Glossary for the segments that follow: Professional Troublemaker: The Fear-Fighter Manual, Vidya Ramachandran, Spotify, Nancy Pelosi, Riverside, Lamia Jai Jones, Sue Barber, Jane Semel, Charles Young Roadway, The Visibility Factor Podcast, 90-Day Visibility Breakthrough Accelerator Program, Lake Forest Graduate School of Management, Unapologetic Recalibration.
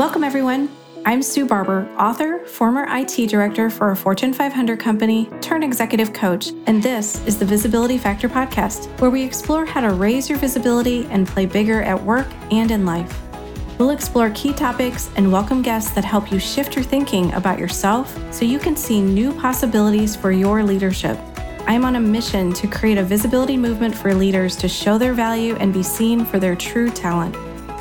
Welcome, everyone. I'm Sue Barber, author, former IT director for a Fortune 500 company, turned executive coach, and this is the Visibility Factor Podcast, where we explore how to raise your visibility and play bigger at work and in life. We'll explore key topics and welcome guests that help you shift your thinking about yourself so you can see new possibilities for your leadership. I'm on a mission to create a visibility movement for leaders to show their value and be seen for their true talent.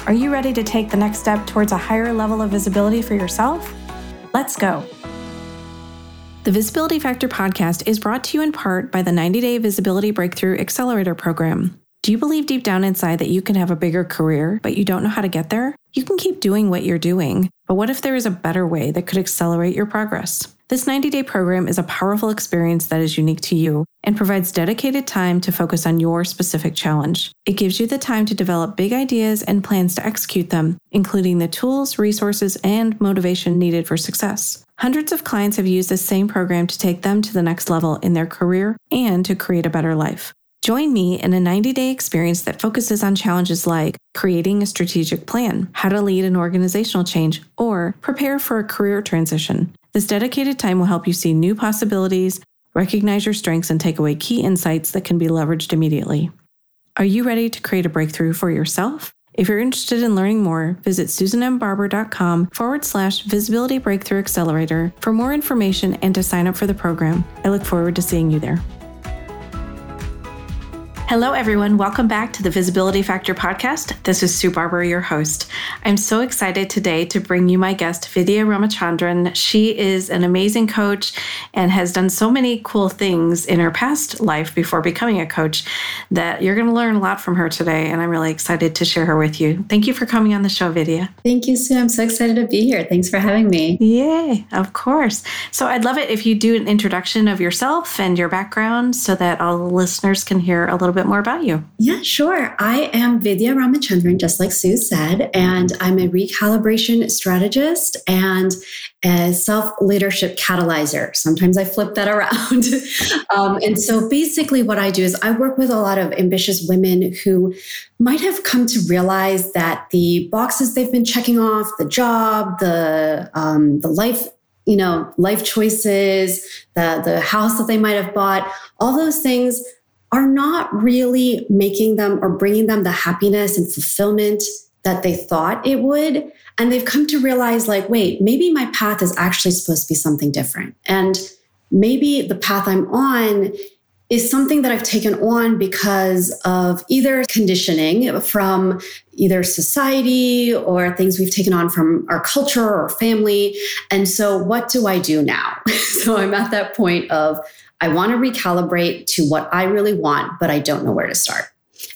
Are you ready to take the next step towards a higher level of visibility for yourself? Let's go. The Visibility Factor Podcast is brought to you in part by the 90-Day Visibility Breakthrough Accelerator Program. Do you believe deep down inside that you can have a bigger career, but you don't know how to get there? You can keep doing what you're doing, but what if there is a better way that could accelerate your progress? This 90-day program is a powerful experience that is unique to you and provides dedicated time to focus on your specific challenge. It gives you the time to develop big ideas and plans to execute them, including the tools, resources, and motivation needed for success. Hundreds of clients have used this same program to take them to the next level in their career and to create a better life. Join me in a 90-day experience that focuses on challenges like creating a strategic plan, how to lead an organizational change, or prepare for a career transition. This dedicated time will help you see new possibilities, recognize your strengths, and take away key insights that can be leveraged immediately. Are you ready to create a breakthrough for yourself? If you're interested in learning more, visit susanmbarber.com/visibility-breakthrough-accelerator for more information and to sign up for the program. I look forward to seeing you there. Hello, everyone. Welcome back to the Visibility Factor Podcast. This is Sue Barber, your host. I'm so excited today to bring you my guest, Vidya Ramachandran. She is an amazing coach and has done so many cool things in her past life before becoming a coach that you're going to learn a lot from her today. And I'm really excited to share her with you. Thank you for coming on the show, Vidya. Thank you, Sue. I'm so excited to be here. Thanks for having me. Yay, of course. So I'd love it if you do an introduction of yourself and your background so that all the listeners can hear a little bit more about you. Yeah, sure. I am Vidya Ramachandran, just like Sue said, and I'm a recalibration strategist and a self-leadership catalyzer. Sometimes I flip that around. And so basically what I do is I work with a lot of ambitious women who might have come to realize that the boxes they've been checking off, the job, the life, life choices, the house that they might have bought, all those things are not really making them or bringing them the happiness and fulfillment that they thought it would. And they've come to realize, like, wait, maybe my path is actually supposed to be something different. And maybe the path I'm on is something that I've taken on because of either conditioning from either society or things we've taken on from our culture or family. And so what do I do now? So I'm at that point of, I want to recalibrate to what I really want, but I don't know where to start.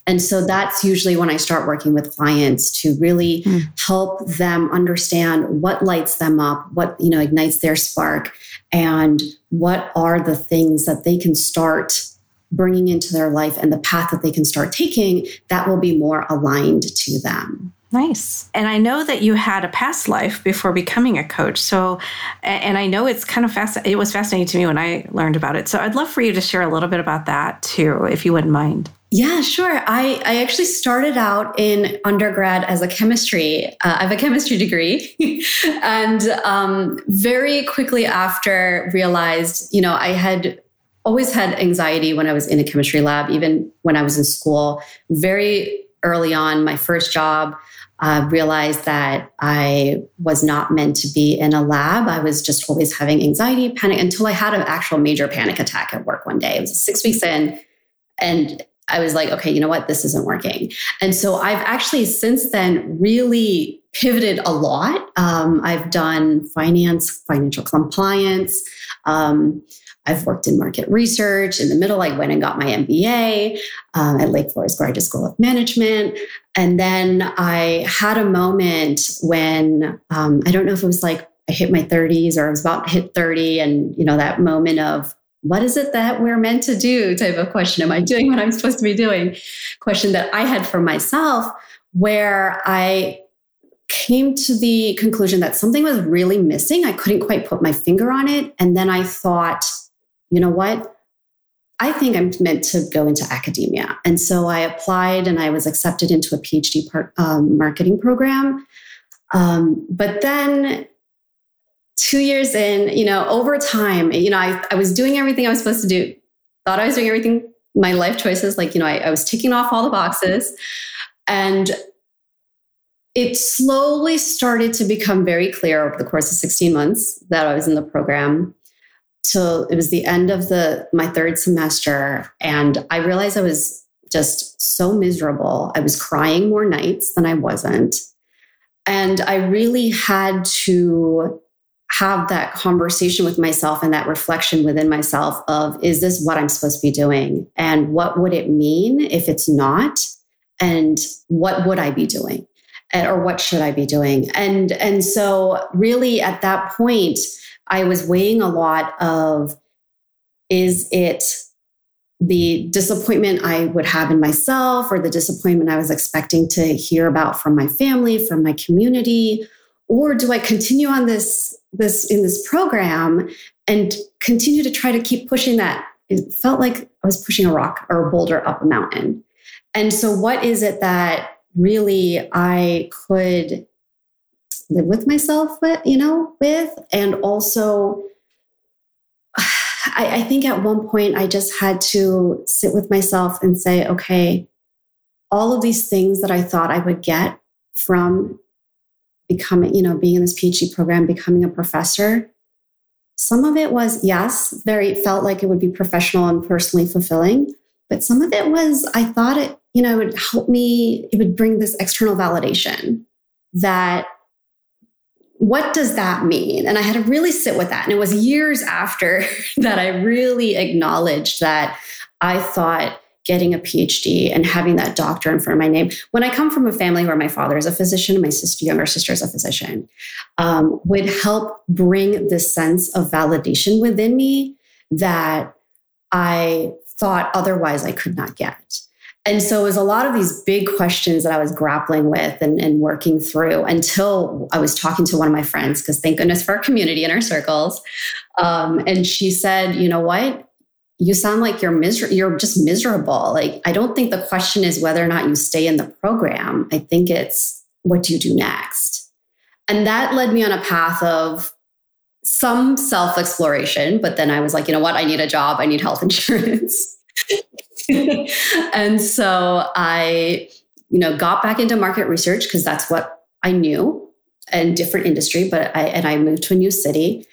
And so that's usually when I start working with clients to really help them understand what lights them up, what ignites their spark, and what are the things that they can start bringing into their life and the path that they can start taking that will be more aligned to them. Nice. And I know that you had a past life before becoming a coach. So, and I know it's kind of it was fascinating to me when I learned about it. So I'd love for you to share a little bit about that too, if you wouldn't mind. Yeah, sure. I actually started out in undergrad as a chemistry. I have a chemistry degree and very quickly after realized, I had always had anxiety when I was in a chemistry lab, even when I was in school. Very early on, my first job, realized that I was not meant to be in a lab. I was just always having anxiety, panic, until I had an actual major panic attack at work one day. It was 6 weeks in, and I was like, okay, you know what? This isn't working. And so I've actually since then really pivoted a lot. I've done finance, financial compliance. I've worked in market research. In the middle, I went and got my MBA at Lake Forest Graduate School of Management. And then I had a moment when, I don't know if it was like I hit my 30s or I was about to hit 30. And, that moment of, what is it that we're meant to do type of question? Am I doing what I'm supposed to be doing? Question that I had for myself, where I came to the conclusion that something was really missing. I couldn't quite put my finger on it. And then I thought, you know what? I think I'm meant to go into academia. And so I applied and I was accepted into a PhD marketing program But then 2 years in, over time, I was doing everything I was supposed to do. Thought I was doing everything, my life choices, I was ticking off all the boxes. And it slowly started to become very clear over the course of 16 months that I was in the program. Till it was the end of my third semester. And I realized I was just so miserable. I was crying more nights than I wasn't. And I really had to have that conversation with myself and that reflection within myself of, is this what I'm supposed to be doing? And what would it mean if it's not? And what would I be doing? Or what should I be doing? And so really at that point, I was weighing a lot of, is it the disappointment I would have in myself or the disappointment I was expecting to hear about from my family, from my community, or do I continue on this program and continue to try to keep pushing that? It felt like I was pushing a rock or a boulder up a mountain. And so what is it that really I could live with myself, and also I think at one point I just had to sit with myself and say, okay, all of these things that I thought I would get from becoming, being in this PhD program, becoming a professor, some of it was, yes, it felt like it would be professional and personally fulfilling, but some of it was, I thought it, it would help me, it would bring this external validation that, what does that mean? And I had to really sit with that. And it was years after that I really acknowledged that I thought getting a PhD and having that doctor in front of my name, when I come from a family where my father is a physician and my younger sister is a physician, would help bring this sense of validation within me that I thought otherwise I could not get. And so it was a lot of these big questions that I was grappling with and working through until I was talking to one of my friends, because thank goodness for our community and our circles. And she said, you know what? You sound like you're just miserable. I don't think the question is whether or not you stay in the program. I think it's, what do you do next? And that led me on a path of some self-exploration. But then I was like, you know what? I need a job. I need health insurance. And so I, got back into market research because that's what I knew, and different industry, but I moved to a new city.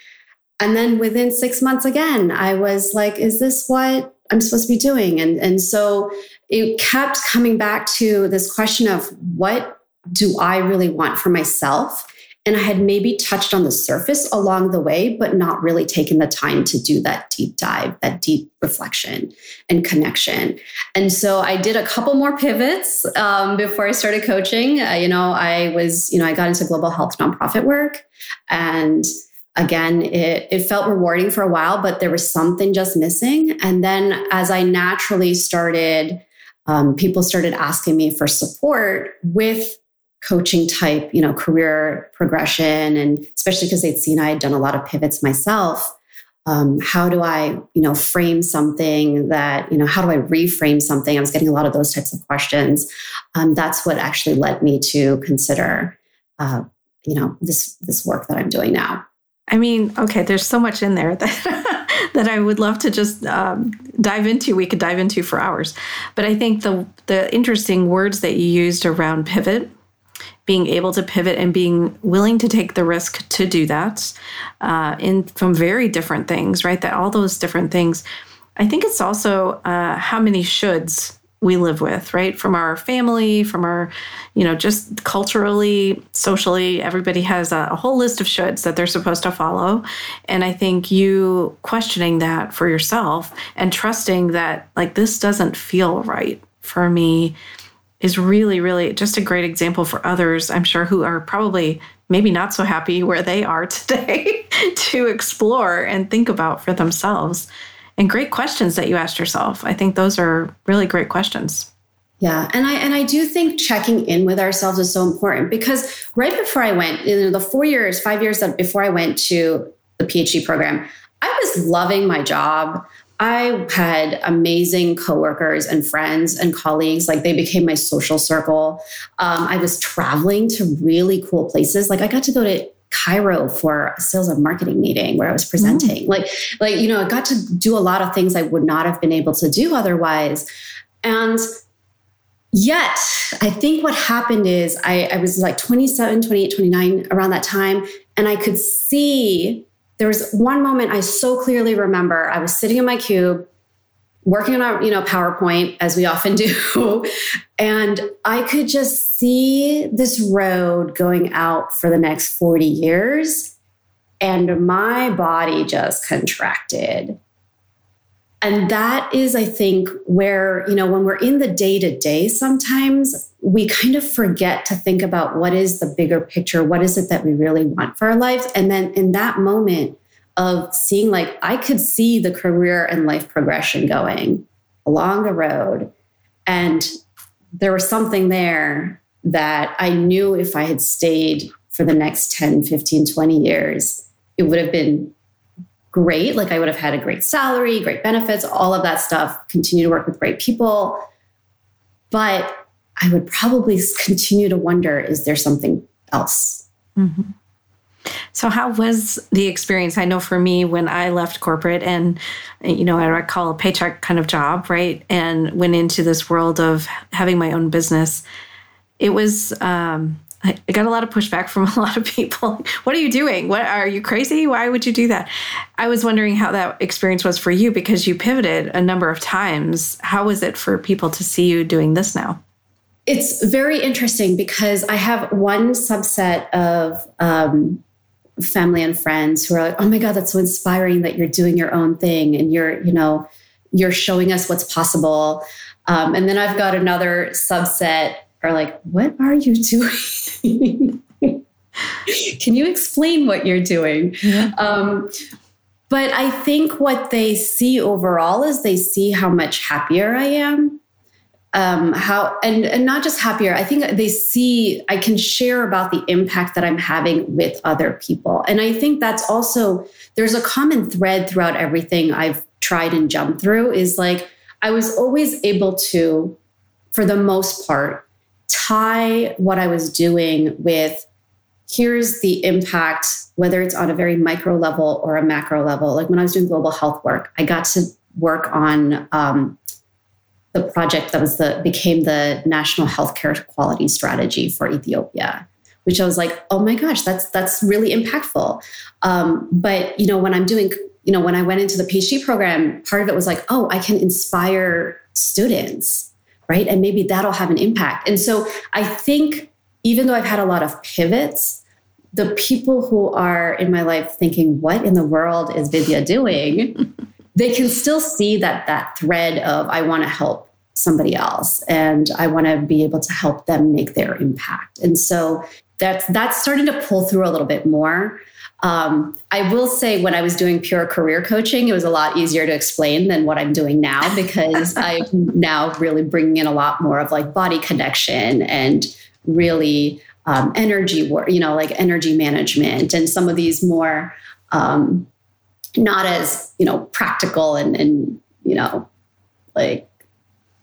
And then within 6 months, again, I was like, is this what I'm supposed to be doing? And so it kept coming back to this question of, what do I really want for myself? And I had maybe touched on the surface along the way, but not really taken the time to do that deep dive, that deep reflection and connection. And so I did a couple more pivots before I started coaching. I got into global health nonprofit work. And again, it felt rewarding for a while, but there was something just missing. And then as I naturally started, people started asking me for support with coaching type, career progression. And especially because they'd seen I had done a lot of pivots myself. How do I, frame something that, how do I reframe something? I was getting a lot of those types of questions. That's what actually led me to consider, this work that I'm doing now. I mean, okay, there's so much in there that I would love to just dive into. We could dive into for hours. But I think the interesting words that you used around pivot, being able to pivot and being willing to take the risk to do that from very different things, right? That all those different things. I think it's also how many shoulds we live with, right? From our family, from our, just culturally, socially, everybody has a whole list of shoulds that they're supposed to follow. And I think you questioning that for yourself and trusting that this doesn't feel right for me is really, really just a great example for others, I'm sure, who are probably maybe not so happy where they are today to explore and think about for themselves. And great questions that you asked yourself. I think those are really great questions. Yeah. And I do think checking in with ourselves is so important, because right before I went, the 5 years before I went to the PhD program, I was loving my job. I had amazing coworkers and friends and colleagues. Like, they became my social circle. I was traveling to really cool places. Like, I got to go to Cairo for a sales and marketing meeting where I was presenting. Like, you know, I got to do a lot of things I would not have been able to do otherwise. And yet, I think what happened is I was like 27, 28, 29, around that time. And I could see, there was one moment I so clearly remember. I was sitting in my cube, working on our, PowerPoint, as we often do. And I could just see this road going out for the next 40 years. And my body just contracted. And that is, I think, where, when we're in the day-to-day, sometimes we kind of forget to think about what is the bigger picture, what is it that we really want for our lives. And then in that moment of seeing, like, I could see the career and life progression going along the road. And there was something there that I knew if I had stayed for the next 10, 15, 20 years, it would have been great. Like, I would have had a great salary, great benefits, all of that stuff, continue to work with great people. But I would probably continue to wonder, is there something else? Mm-hmm. So how was the experience? I know for me, when I left corporate and, I recall a paycheck kind of job, right? And went into this world of having my own business. It was, I got a lot of pushback from a lot of people. What are you doing? What, are you crazy? Why would you do that? I was wondering how that experience was for you, because you pivoted a number of times. How was it for people to see you doing this now? It's very interesting, because I have one subset of family and friends who are like, oh my God, that's so inspiring that you're doing your own thing and you're showing us what's possible. And then I've got another subset are like, what are you doing? Can you explain what you're doing? Yeah. But I think what they see overall is they see how much happier I am. And not just happier. I think they see, I can share about the impact that I'm having with other people. And I think that's also, there's a common thread throughout everything I've tried and jumped through, is like, I was always able to, for the most part, tie what I was doing with, here's the impact, whether it's on a very micro level or a macro level. Like, when I was doing global health work, I got to work on the project that was became the National Healthcare Quality Strategy for Ethiopia, which I was like, oh my gosh, that's really impactful. But when I'm doing, when I went into the PhD program, part of it was like, oh, I can inspire students. Right? And maybe that'll have an impact. And so I think, even though I've had a lot of pivots, the people who are in my life thinking, what in the world is Vidya doing? They can still see that thread of, I want to help somebody else and I want to be able to help them make their impact. And so that's starting to pull through a little bit more. I will say, when I was doing pure career coaching, it was a lot easier to explain than what I'm doing now, because I'm now really bringing in a lot more of like body connection and really energy work, like energy management and some of these more not as, practical and like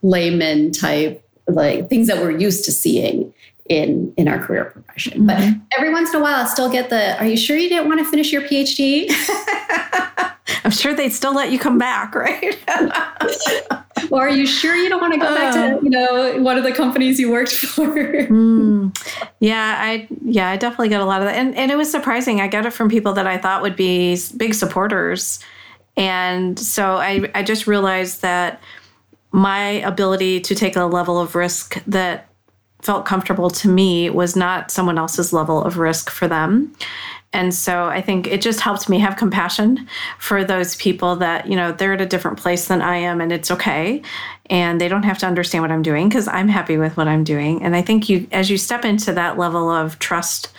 layman type, like things that we're used to seeing in our career progression. But every once in a while, I'll still get the, are you sure you didn't want to finish your PhD? I'm sure they'd still let you come back, right? Or are you sure you don't want to go back to, one of the companies you worked for? Yeah, I definitely got a lot of that. And it was surprising. I got it from people that I thought would be big supporters. And so I just realized that my ability to take a level of risk that felt comfortable to me was not someone else's level of risk for them. And so I think it just helped me have compassion for those people that, they're at a different place than I am, and it's okay. And they don't have to understand what I'm doing, because I'm happy with what I'm doing. And I think as you step into that level of trust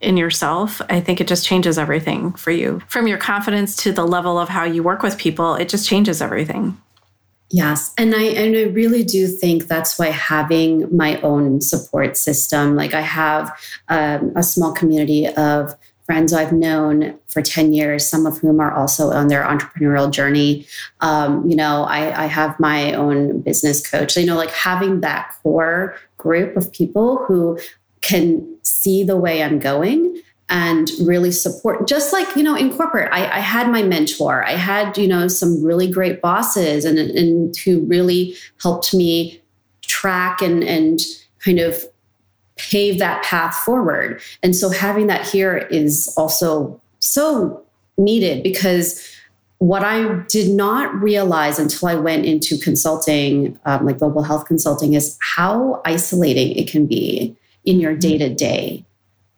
in yourself, I think it just changes everything for you. From your confidence to the level of how you work with people, it just changes everything. Yes. And I really do think that's why having my own support system, like I have a small community of friends I've known for 10 years, some of whom are also on their entrepreneurial journey. I have my own business coach. So, having that core group of people who can see the way I'm going and really support, just like, in corporate, I had my mentor, I had, some really great bosses and who really helped me track and kind of pave that path forward. And so having that here is also so needed, because what I did not realize until I went into consulting, like global health consulting, is how isolating it can be in your day-to-day.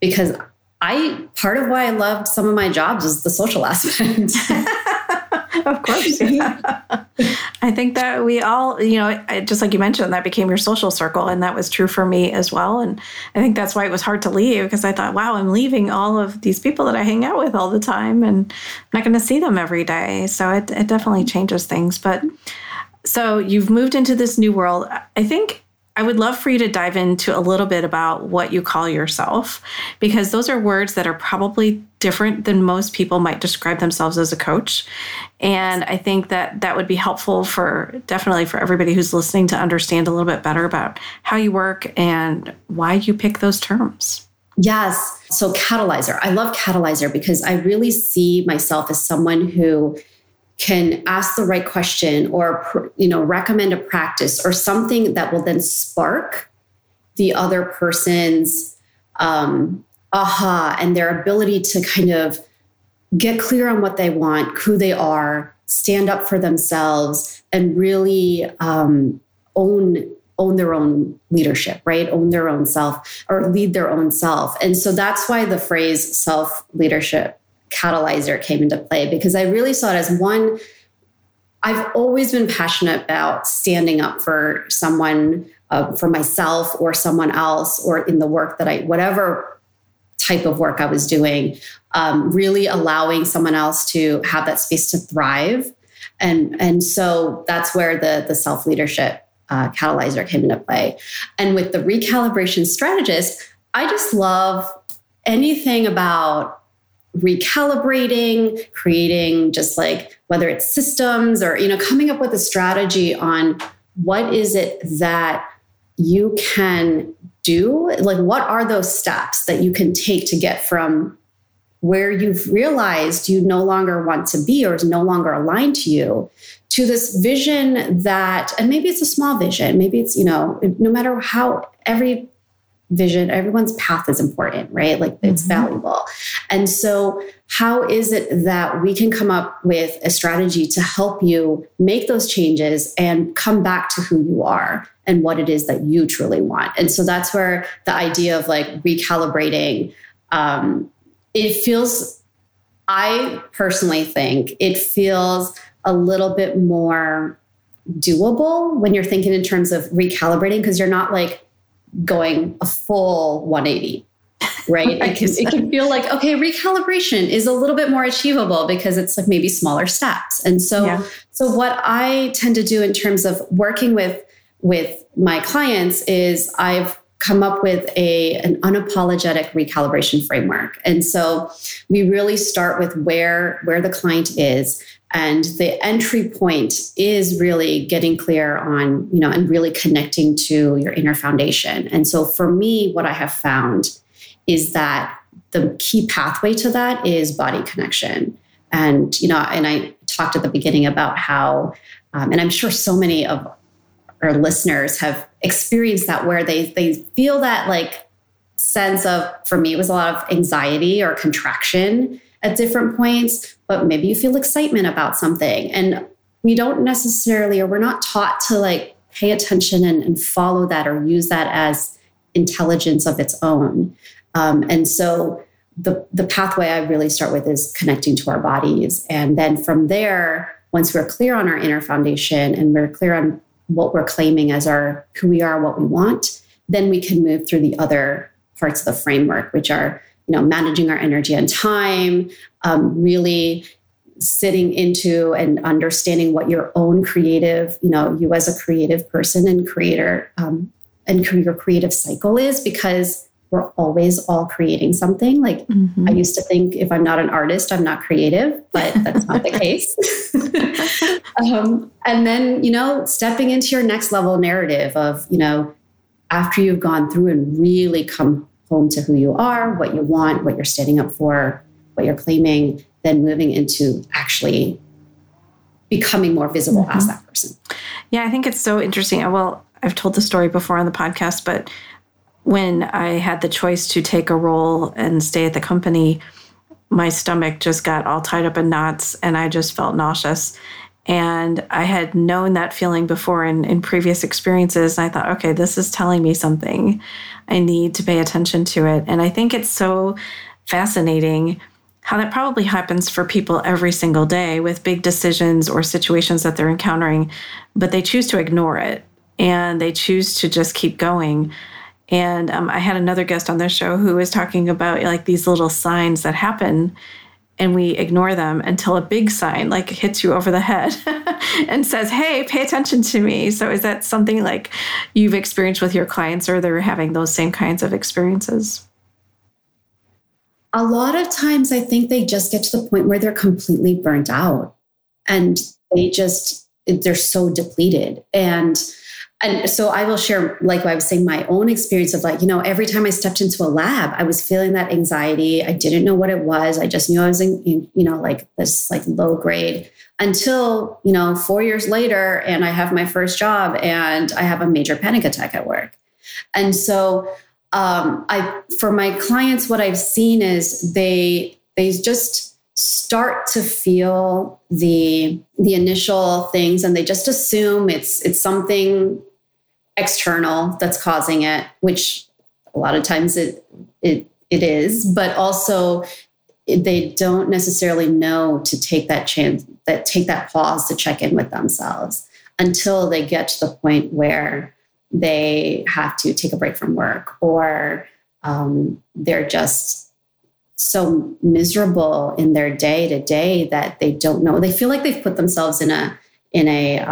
Because part of why I loved some of my jobs is the social aspect. Of course. Yeah. I think that we all, just like you mentioned, that became your social circle. And that was true for me as well. And I think that's why it was hard to leave, because I thought, wow, I'm leaving all of these people that I hang out with all the time, and I'm not going to see them every day. So it definitely changes things. But so you've moved into this new world. I think I would love for you to dive into a little bit about what you call yourself, because those are words that are probably different than most people might describe themselves as a coach. And I think that would be helpful for everybody who's listening to understand a little bit better about how you work and why you pick those terms. Yes. So catalyzer. I love catalyzer because I really see myself as someone who can ask the right question or, recommend a practice or something that will then spark the other person's aha and their ability to kind of get clear on what they want, who they are, stand up for themselves, and really own their own leadership, right? Own their own self or lead their own self. And so that's why the phrase self-leadership catalyzer came into play, because I really saw it as one. I've always been passionate about standing up for someone, for myself or someone else, or in the work that whatever type of work I was doing, really allowing someone else to have that space to thrive. And so that's where the self-leadership catalyzer came into play. And with the recalibration strategist, I just love anything about recalibrating, creating, just like whether it's systems or, coming up with a strategy on what is it that you can do? Like, what are those steps that you can take to get from where you've realized you no longer want to be or is no longer aligned to you, to this vision that, and maybe it's a small vision, maybe it's, no matter how, every vision, everyone's path is important, right? Like it's valuable. And so how is it that we can come up with a strategy to help you make those changes and come back to who you are and what it is that you truly want? And so that's where the idea of like recalibrating, I personally think it feels a little bit more doable when you're thinking in terms of recalibrating, because you're not like going a full 180, right? It can feel like, okay, recalibration is a little bit more achievable because it's like maybe smaller steps. And so, So what I tend to do in terms of working with my clients is I've come up with an unapologetic recalibration framework. And so we really start with where the client is. And the entry point is really getting clear on, and really connecting to your inner foundation. And so for me, what I have found is that the key pathway to that is body connection. And, and I talked at the beginning about how, and I'm sure so many of our listeners have experienced that, where they feel that like sense of, for me, it was a lot of anxiety or contraction at different points, but maybe you feel excitement about something. And we don't necessarily, or we're not taught to like pay attention and follow that or use that as intelligence of its own. And so the pathway I really start with is connecting to our bodies. And then from there, once we're clear on our inner foundation and we're clear on what we're claiming as our, who we are, what we want, then we can move through the other parts of the framework, which are managing our energy and time, really sitting into and understanding what your own creative, you as a creative person and creator, and your creative cycle is, because we're always all creating something. Like I used to think if I'm not an artist, I'm not creative, but that's not the case. And then, you know, stepping into your next level narrative of, you know, after you've gone through and really come home to who you are, what you want, what you're standing up for, what you're claiming, then moving into actually becoming more visible as that person. Yeah, I think it's so interesting. Well, I've told the story before on the podcast, but when I had the choice to take a role and stay at the company, my stomach just got all tied up in knots and I just felt nauseous. And I had known that feeling before in previous experiences. And I thought, okay, this is telling me something. I need to pay attention to it. And I think it's so fascinating how that probably happens for people every single day with big decisions or situations that they're encountering, but they choose to ignore it and they choose to just keep going. And I had another guest on their show who was talking about like these little signs that happen and we ignore them until a big sign like hits you over the head and says, hey, pay attention to me. So is that something like you've experienced with your clients or they're having those same kinds of experiences? A lot of times I think they just get to the point where they're completely burnt out and they're so depleted. And so I will share, like I was saying, my own experience of like, you know, every time I stepped into a lab, I was feeling that anxiety. I didn't know what it was. I just knew I was in you know, like this like low grade until, you know, 4 years later and I have my first job and I have a major panic attack at work. And so for my clients, what I've seen is they just start to feel the initial things and they just assume it's something external that's causing it, which a lot of times it is, but also they don't necessarily know to take that chance, take that pause to check in with themselves until they get to the point where they have to take a break from work or they're just so miserable in their day to day that they don't know. They feel like they've put themselves in a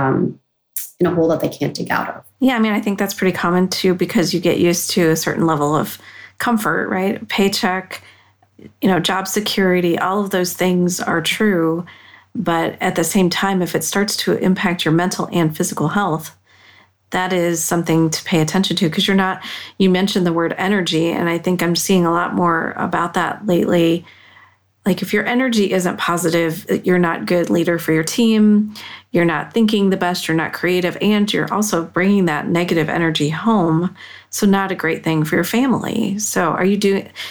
hole that they can't dig out of. Yeah. I mean, I think that's pretty common too, because you get used to a certain level of comfort, right? Paycheck, you know, job security, all of those things are true. But at the same time, if it starts to impact your mental and physical health, that is something to pay attention to because you mentioned the word energy, and I think I'm seeing a lot more about that lately. Like if your energy isn't positive, you're not a good leader for your team, you're not thinking the best, you're not creative, and you're also bringing that negative energy home. So not a great thing for your family. So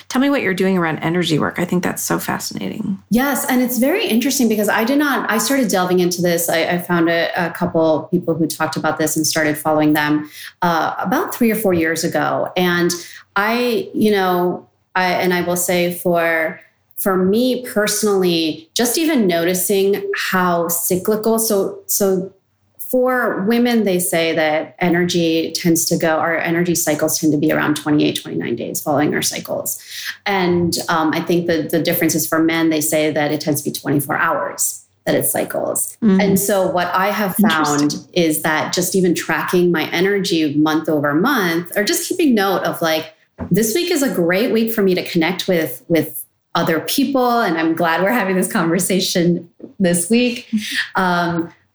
tell me what you're doing around energy work. I think that's so fascinating. Yes. And it's very interesting because I started delving into this. I found a couple people who talked about this and started following them about 3 or 4 years ago. And I will say for me personally, just even noticing how cyclical. So for women, they say that our energy cycles tend to be around 28, 29 days following our cycles. And I think that the difference is for men, they say that it tends to be 24 hours that it cycles. Mm-hmm. And so what I have found is that just even tracking my energy month over month, or just keeping note of like, this week is a great week for me to connect with other people. And I'm glad we're having this conversation this week.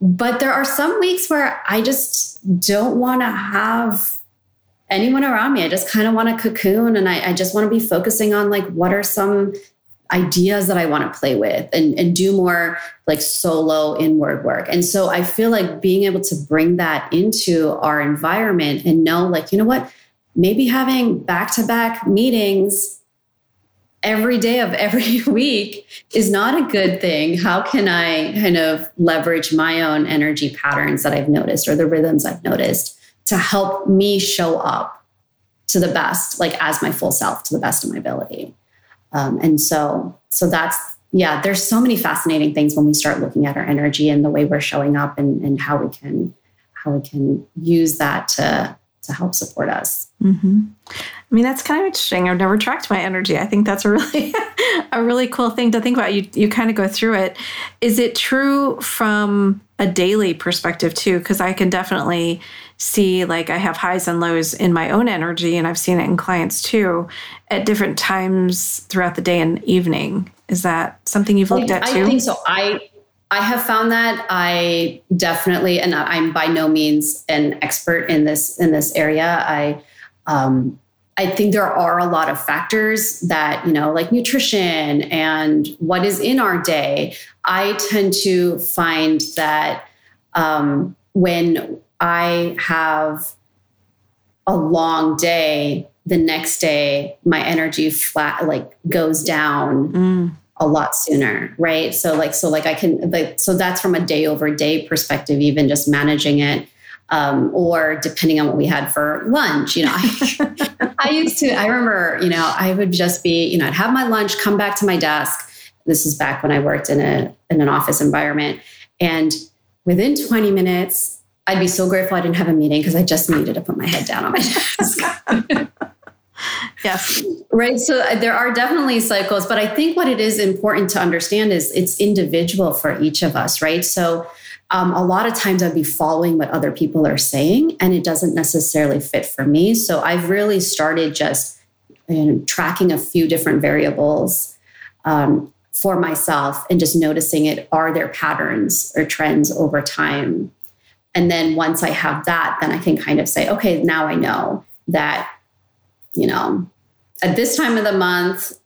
But there are some weeks where I just don't want to have anyone around me. I just kind of want to cocoon. And I just want to be focusing on like, what are some ideas that I want to play with and do more like solo inward work. And so I feel like being able to bring that into our environment and know like, you know what, maybe having back-to-back meetings every day of every week is not a good thing. How can I kind of leverage my own energy patterns that I've noticed or the rhythms I've noticed to help me show up to the best, like as my full self, to the best of my ability? And so that's, yeah, there's so many fascinating things when we start looking at our energy and the way we're showing up and how we can use that to help support us. Mm-hmm. I mean, that's kind of interesting. I've never tracked my energy. I think that's a really cool thing to think about. You kind of go through it. Is it true from a daily perspective too? Because I can definitely see, like, I have highs and lows in my own energy, and I've seen it in clients too, at different times throughout the day and evening. Is that something you've looked at too? I think so. I have found that I definitely, and I'm by no means an expert in this area. I think there are a lot of factors that, you know, like nutrition and what is in our day. I tend to find that when I have a long day, the next day my energy goes down a lot sooner, right? So that's from a day over day perspective, even just managing it. Or depending on what we had for lunch, you know, I would just be, you know, I'd have my lunch, come back to my desk. This is back when I worked in an office environment. And within 20 minutes, I'd be so grateful I didn't have a meeting because I just needed to put my head down on my desk. Yes. Right. So there are definitely cycles, but I think what it is important to understand is it's individual for each of us, right? So a lot of times I'd be following what other people are saying and it doesn't necessarily fit for me. So I've really started just, you know, tracking a few different variables for myself and just noticing it. Are there patterns or trends over time? And then once I have that, then I can kind of say, okay, now I know that, you know, at this time of the month,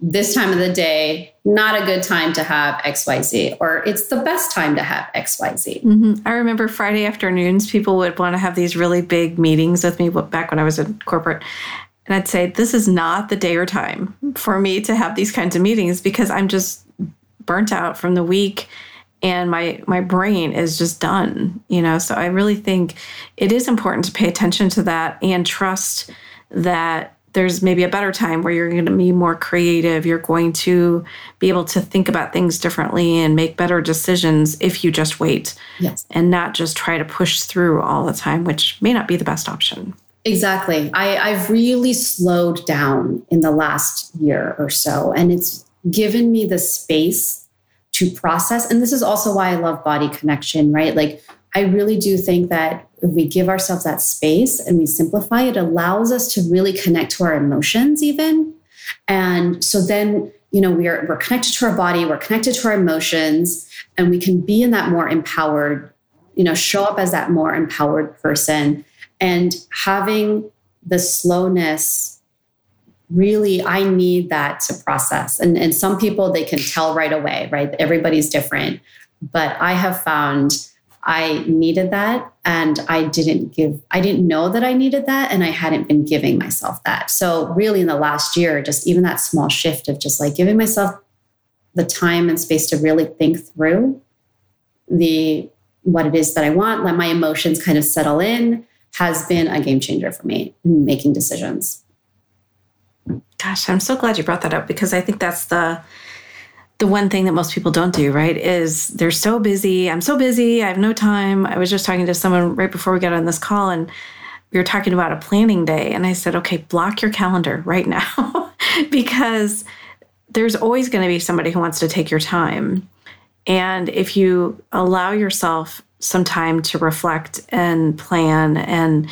this time of the day, not a good time to have XYZ, or it's the best time to have XYZ. Mm-hmm. I remember Friday afternoons, people would want to have these really big meetings with me back when I was in corporate. And I'd say, this is not the day or time for me to have these kinds of meetings because I'm just burnt out from the week and my brain is just done, you know? So I really think it is important to pay attention to that and trust that there's maybe a better time where you're going to be more creative. You're going to be able to think about things differently and make better decisions if you just wait. Yes. And not just try to push through all the time, which may not be the best option. Exactly. I've really slowed down in the last year or so, and it's given me the space to process. And this is also why I love Body Connection, right? Like, I really do think that if we give ourselves that space and we simplify, it allows us to really connect to our emotions even. And so then, you know, we're connected to our body, we're connected to our emotions, and we can be in that more empowered, you know, show up as that more empowered person. And having the slowness, really, I need that to process. And some people, they can tell right away, right? Everybody's different. But I have found I needed that, and I didn't know that I needed that, and I hadn't been giving myself that. So really in the last year, just even that small shift of just like giving myself the time and space to really think through what it is that I want, let my emotions kind of settle in, has been a game changer for me in making decisions. Gosh, I'm so glad you brought that up because I think that's the one thing that most people don't do, right, is they're so busy. I'm so busy. I have no time. I was just talking to someone right before we got on this call, and we were talking about a planning day. And I said, okay, block your calendar right now because there's always going to be somebody who wants to take your time. And if you allow yourself some time to reflect and plan, and,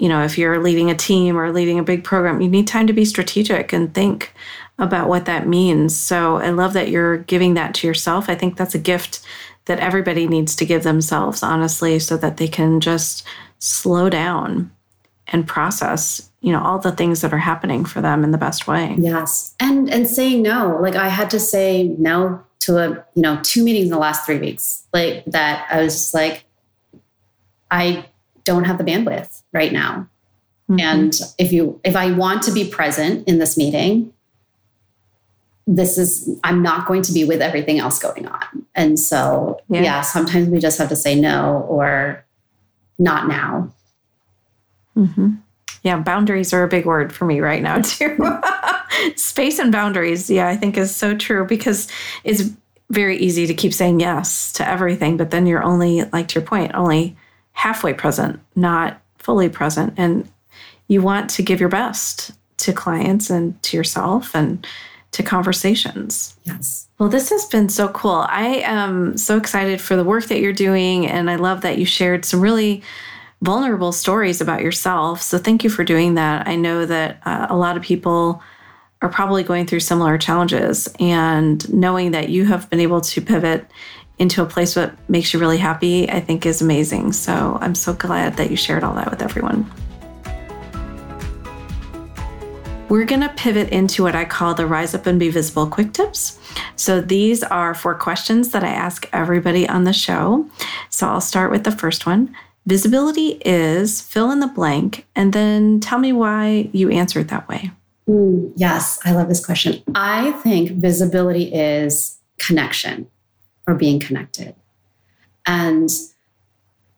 you know, if you're leading a team or leading a big program, you need time to be strategic and think about what that means. So I love that you're giving that to yourself. I think that's a gift that everybody needs to give themselves, honestly, so that they can just slow down and process, you know, all the things that are happening for them in the best way. Yes. And saying no. Like, I had to say no to two meetings in the last 3 weeks. Like, that I was just like, I don't have the bandwidth right now. Mm-hmm. And if I want to be present in this meeting, I'm not going to be with everything else going on. And so, yeah, sometimes we just have to say no or not now. Mm-hmm. Yeah, boundaries are a big word for me right now too. Space and boundaries, yeah, I think is so true because it's very easy to keep saying yes to everything, but then you're only, like to your point, only halfway present, not fully present. And you want to give your best to clients and to yourself and to conversations. Yes. Well, this has been so cool. I am so excited for the work that you're doing. And I love that you shared some really vulnerable stories about yourself. So thank you for doing that. I know that a lot of people are probably going through similar challenges, and knowing that you have been able to pivot into a place that makes you really happy, I think is amazing. So I'm so glad that you shared all that with everyone. We're going to pivot into what I call the Rise Up and Be Visible Quick Tips. So these are 4 questions that I ask everybody on the show. So I'll start with the first one. Visibility is fill in the blank, and then tell me why you answered that way. Yes, I love this question. I think visibility is connection or being connected. And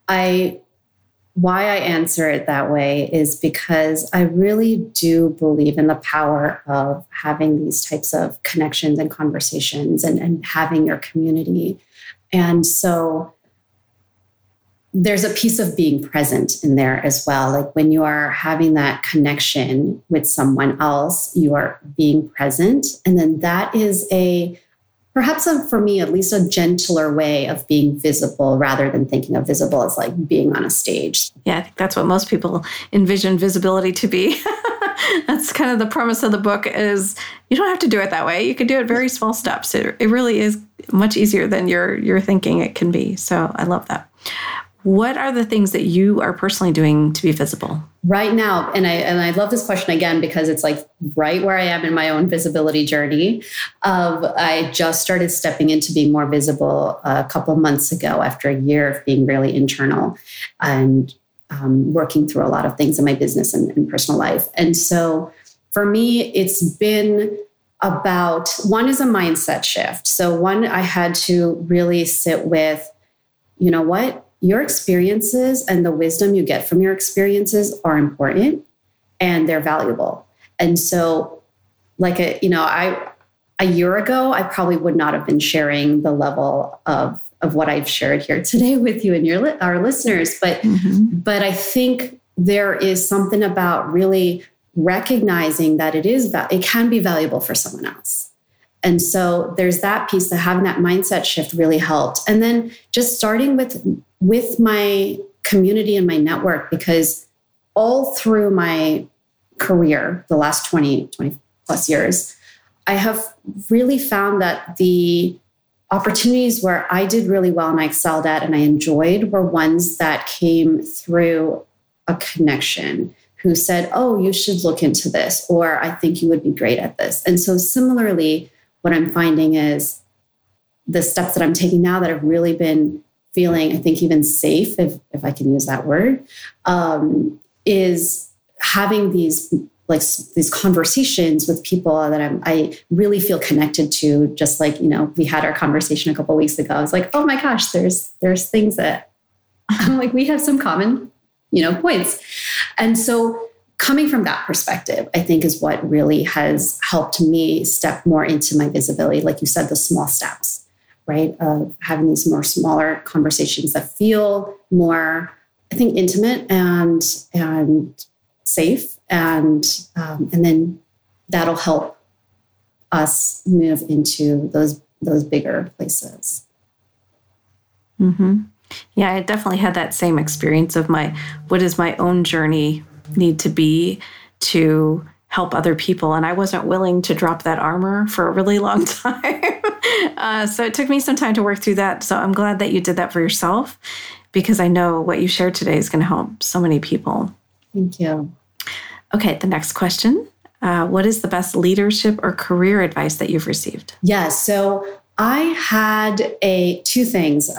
why I answer it that way is because I really do believe in the power of having these types of connections and conversations and having your community. And so there's a piece of being present in there as well. Like when you are having that connection with someone else, you are being present. And then that is for me, at least a gentler way of being visible rather than thinking of visible as like being on a stage. Yeah, I think that's what most people envision visibility to be. That's kind of the premise of the book is you don't have to do it that way. You can do it very small steps. It really is much easier than you're thinking it can be. So I love that. What are the things that you are personally doing to be visible right now? And I love this question again, because it's like right where I am in my own visibility journey. I just started stepping into being more visible a couple months ago after a year of being really internal and working through a lot of things in my business and personal life. And so for me, it's been about, one is a mindset shift. So one, I had to really sit with, you know what? Your experiences and the wisdom you get from your experiences are important and they're valuable. And so a year ago, I probably would not have been sharing the level of what I've shared here today with you and our listeners. But, but I think there is something about really recognizing that it can be valuable for someone else. And so there's that piece of having that mindset shift really helped. And then just starting with my community and my network, because all through my career, the last 20 plus years, I have really found that the opportunities where I did really well and I excelled at and I enjoyed were ones that came through a connection who said, oh, you should look into this, or I think you would be great at this. And so similarly, what I'm finding is the steps that I'm taking now that have really been feeling, I think, even safe, if I can use that word, is having these conversations with people that I really feel connected to. Just like, you know, we had our conversation a couple of weeks ago. I was like, oh my gosh, there's things that I'm like, we have some common, points. And so coming from that perspective, I think is what really has helped me step more into my visibility. Like you said, the small steps, right? Of having these more smaller conversations that feel more, I think, intimate and safe. And then that'll help us move into those bigger places. Mm-hmm. Yeah, I definitely had that same experience of what is my own journey need to be to help other people. And I wasn't willing to drop that armor for a really long time. So it took me some time to work through that. So I'm glad that you did that for yourself, because I know what you shared today is going to help so many people. Thank you. Okay, the next question. What is the best leadership or career advice that you've received? Yeah, so I had two things.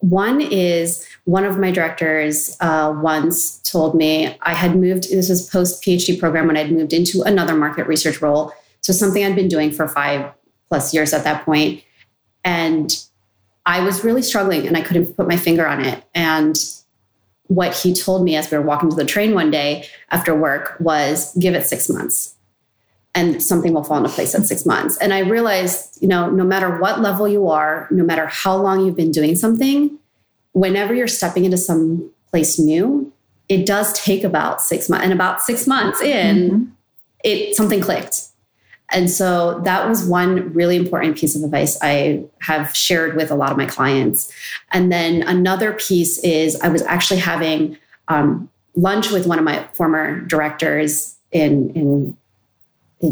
One is one of my directors once told me I had moved, this was post PhD program when I'd moved into another market research role. So something I'd been doing for 5+ years at that point. And I was really struggling and I couldn't put my finger on it. And what he told me as we were walking to the train one day after work was, give it 6 months and something will fall into place at 6 months. And I realized, no matter what level you are, no matter how long you've been doing something, whenever you're stepping into some place new, it does take about 6 months. And about 6 months in, something clicked. And so that was one really important piece of advice I have shared with a lot of my clients. And then another piece is I was actually having lunch with one of my former directors in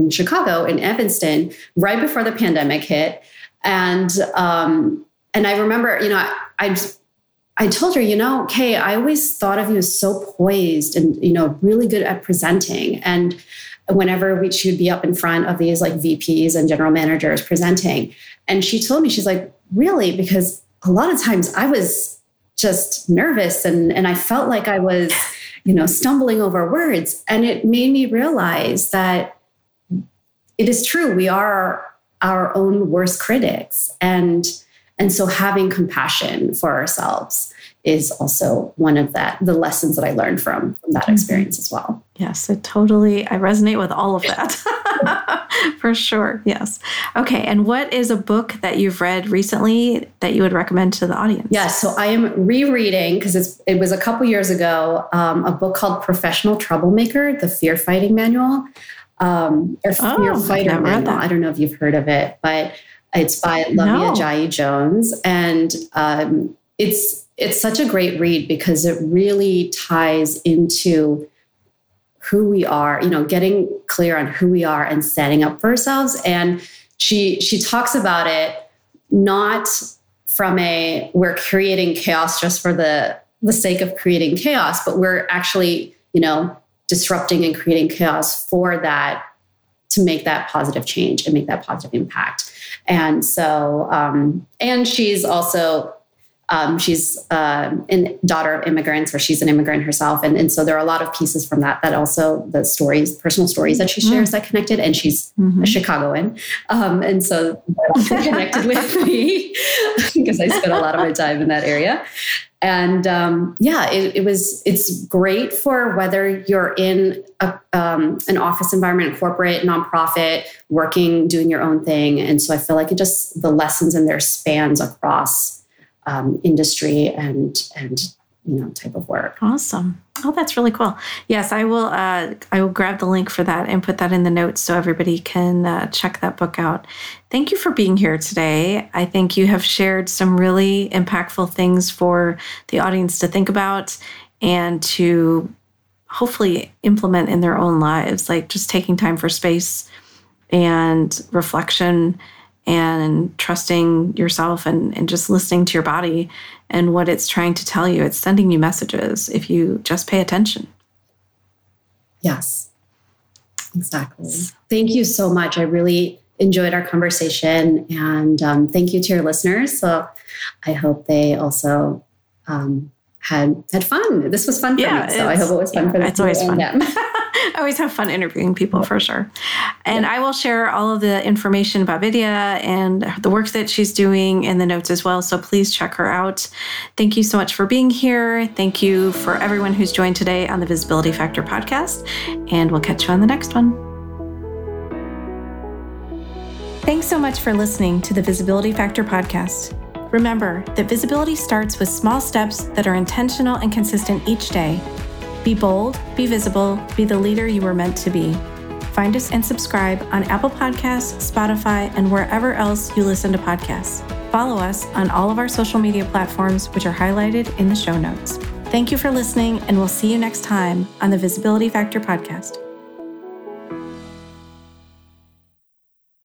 Chicago, in Evanston, right before the pandemic hit. And I remember, you know, I told her, you know, Kay, I always thought of you as so poised and, you know, really good at presenting. And whenever she would be up in front of these like VPs and general managers presenting. And she told me, she's like, really? Because a lot of times I was just nervous and I felt like I was, you know, stumbling over words. And it made me realize that it is true. We are our own worst critics. And so having compassion for ourselves is also one of the lessons that I learned from that experience as well. Yes, it totally, I resonate with all of that. For sure, yes. Okay, and what is a book that you've read recently that you would recommend to the audience? Yes, so I am rereading, because it was a couple years ago, a book called Professional Troublemaker: The Fear-Fighting Manual. Fear-Fighter Manual. I don't know if you've heard of it, but it's by Lamia Jai Jones. And it's such a great read because it really ties into who we are, you know, getting clear on who we are and setting up for ourselves. And she talks about it not from a, we're creating chaos just for the sake of creating chaos, but we're actually, you know, disrupting and creating chaos for that, to make that positive change and make that positive impact. And so, and she's also, she's a daughter of immigrants, or she's an immigrant herself. And so there are a lot of pieces from that also the stories, personal stories that she shares that connected, and she's a Chicagoan. And so that also connected with me because I spent a lot of my time in that area. And it's great for whether you're in an office environment, corporate, nonprofit, working, doing your own thing. And so I feel like it just, the lessons in there spans across industry and you know, type of work. Awesome. Oh, that's really cool. Yes, I will grab the link for that and put that in the notes so everybody can check that book out. Thank you for being here today. I think you have shared some really impactful things for the audience to think about and to hopefully implement in their own lives, like just taking time for space and reflection and trusting yourself and just listening to your body and what it's trying to tell you. It's sending you messages if you just pay attention. Yes, exactly. Thank you so much. I really enjoyed our conversation, and thank you to your listeners. So I hope they also had fun. This was fun for me, so I hope it was fun for them. It's always fun. I always have fun interviewing people for sure. And I will share all of the information about Vidya and the work that she's doing in the notes as well. So please check her out. Thank you so much for being here. Thank you for everyone who's joined today on the Visibility Factor podcast. And we'll catch you on the next one. Thanks so much for listening to the Visibility Factor podcast. Remember that visibility starts with small steps that are intentional and consistent each day. Be bold, be visible, be the leader you were meant to be. Find us and subscribe on Apple Podcasts, Spotify, and wherever else you listen to podcasts. Follow us on all of our social media platforms, which are highlighted in the show notes. Thank you for listening, and we'll see you next time on the Visibility Factor podcast.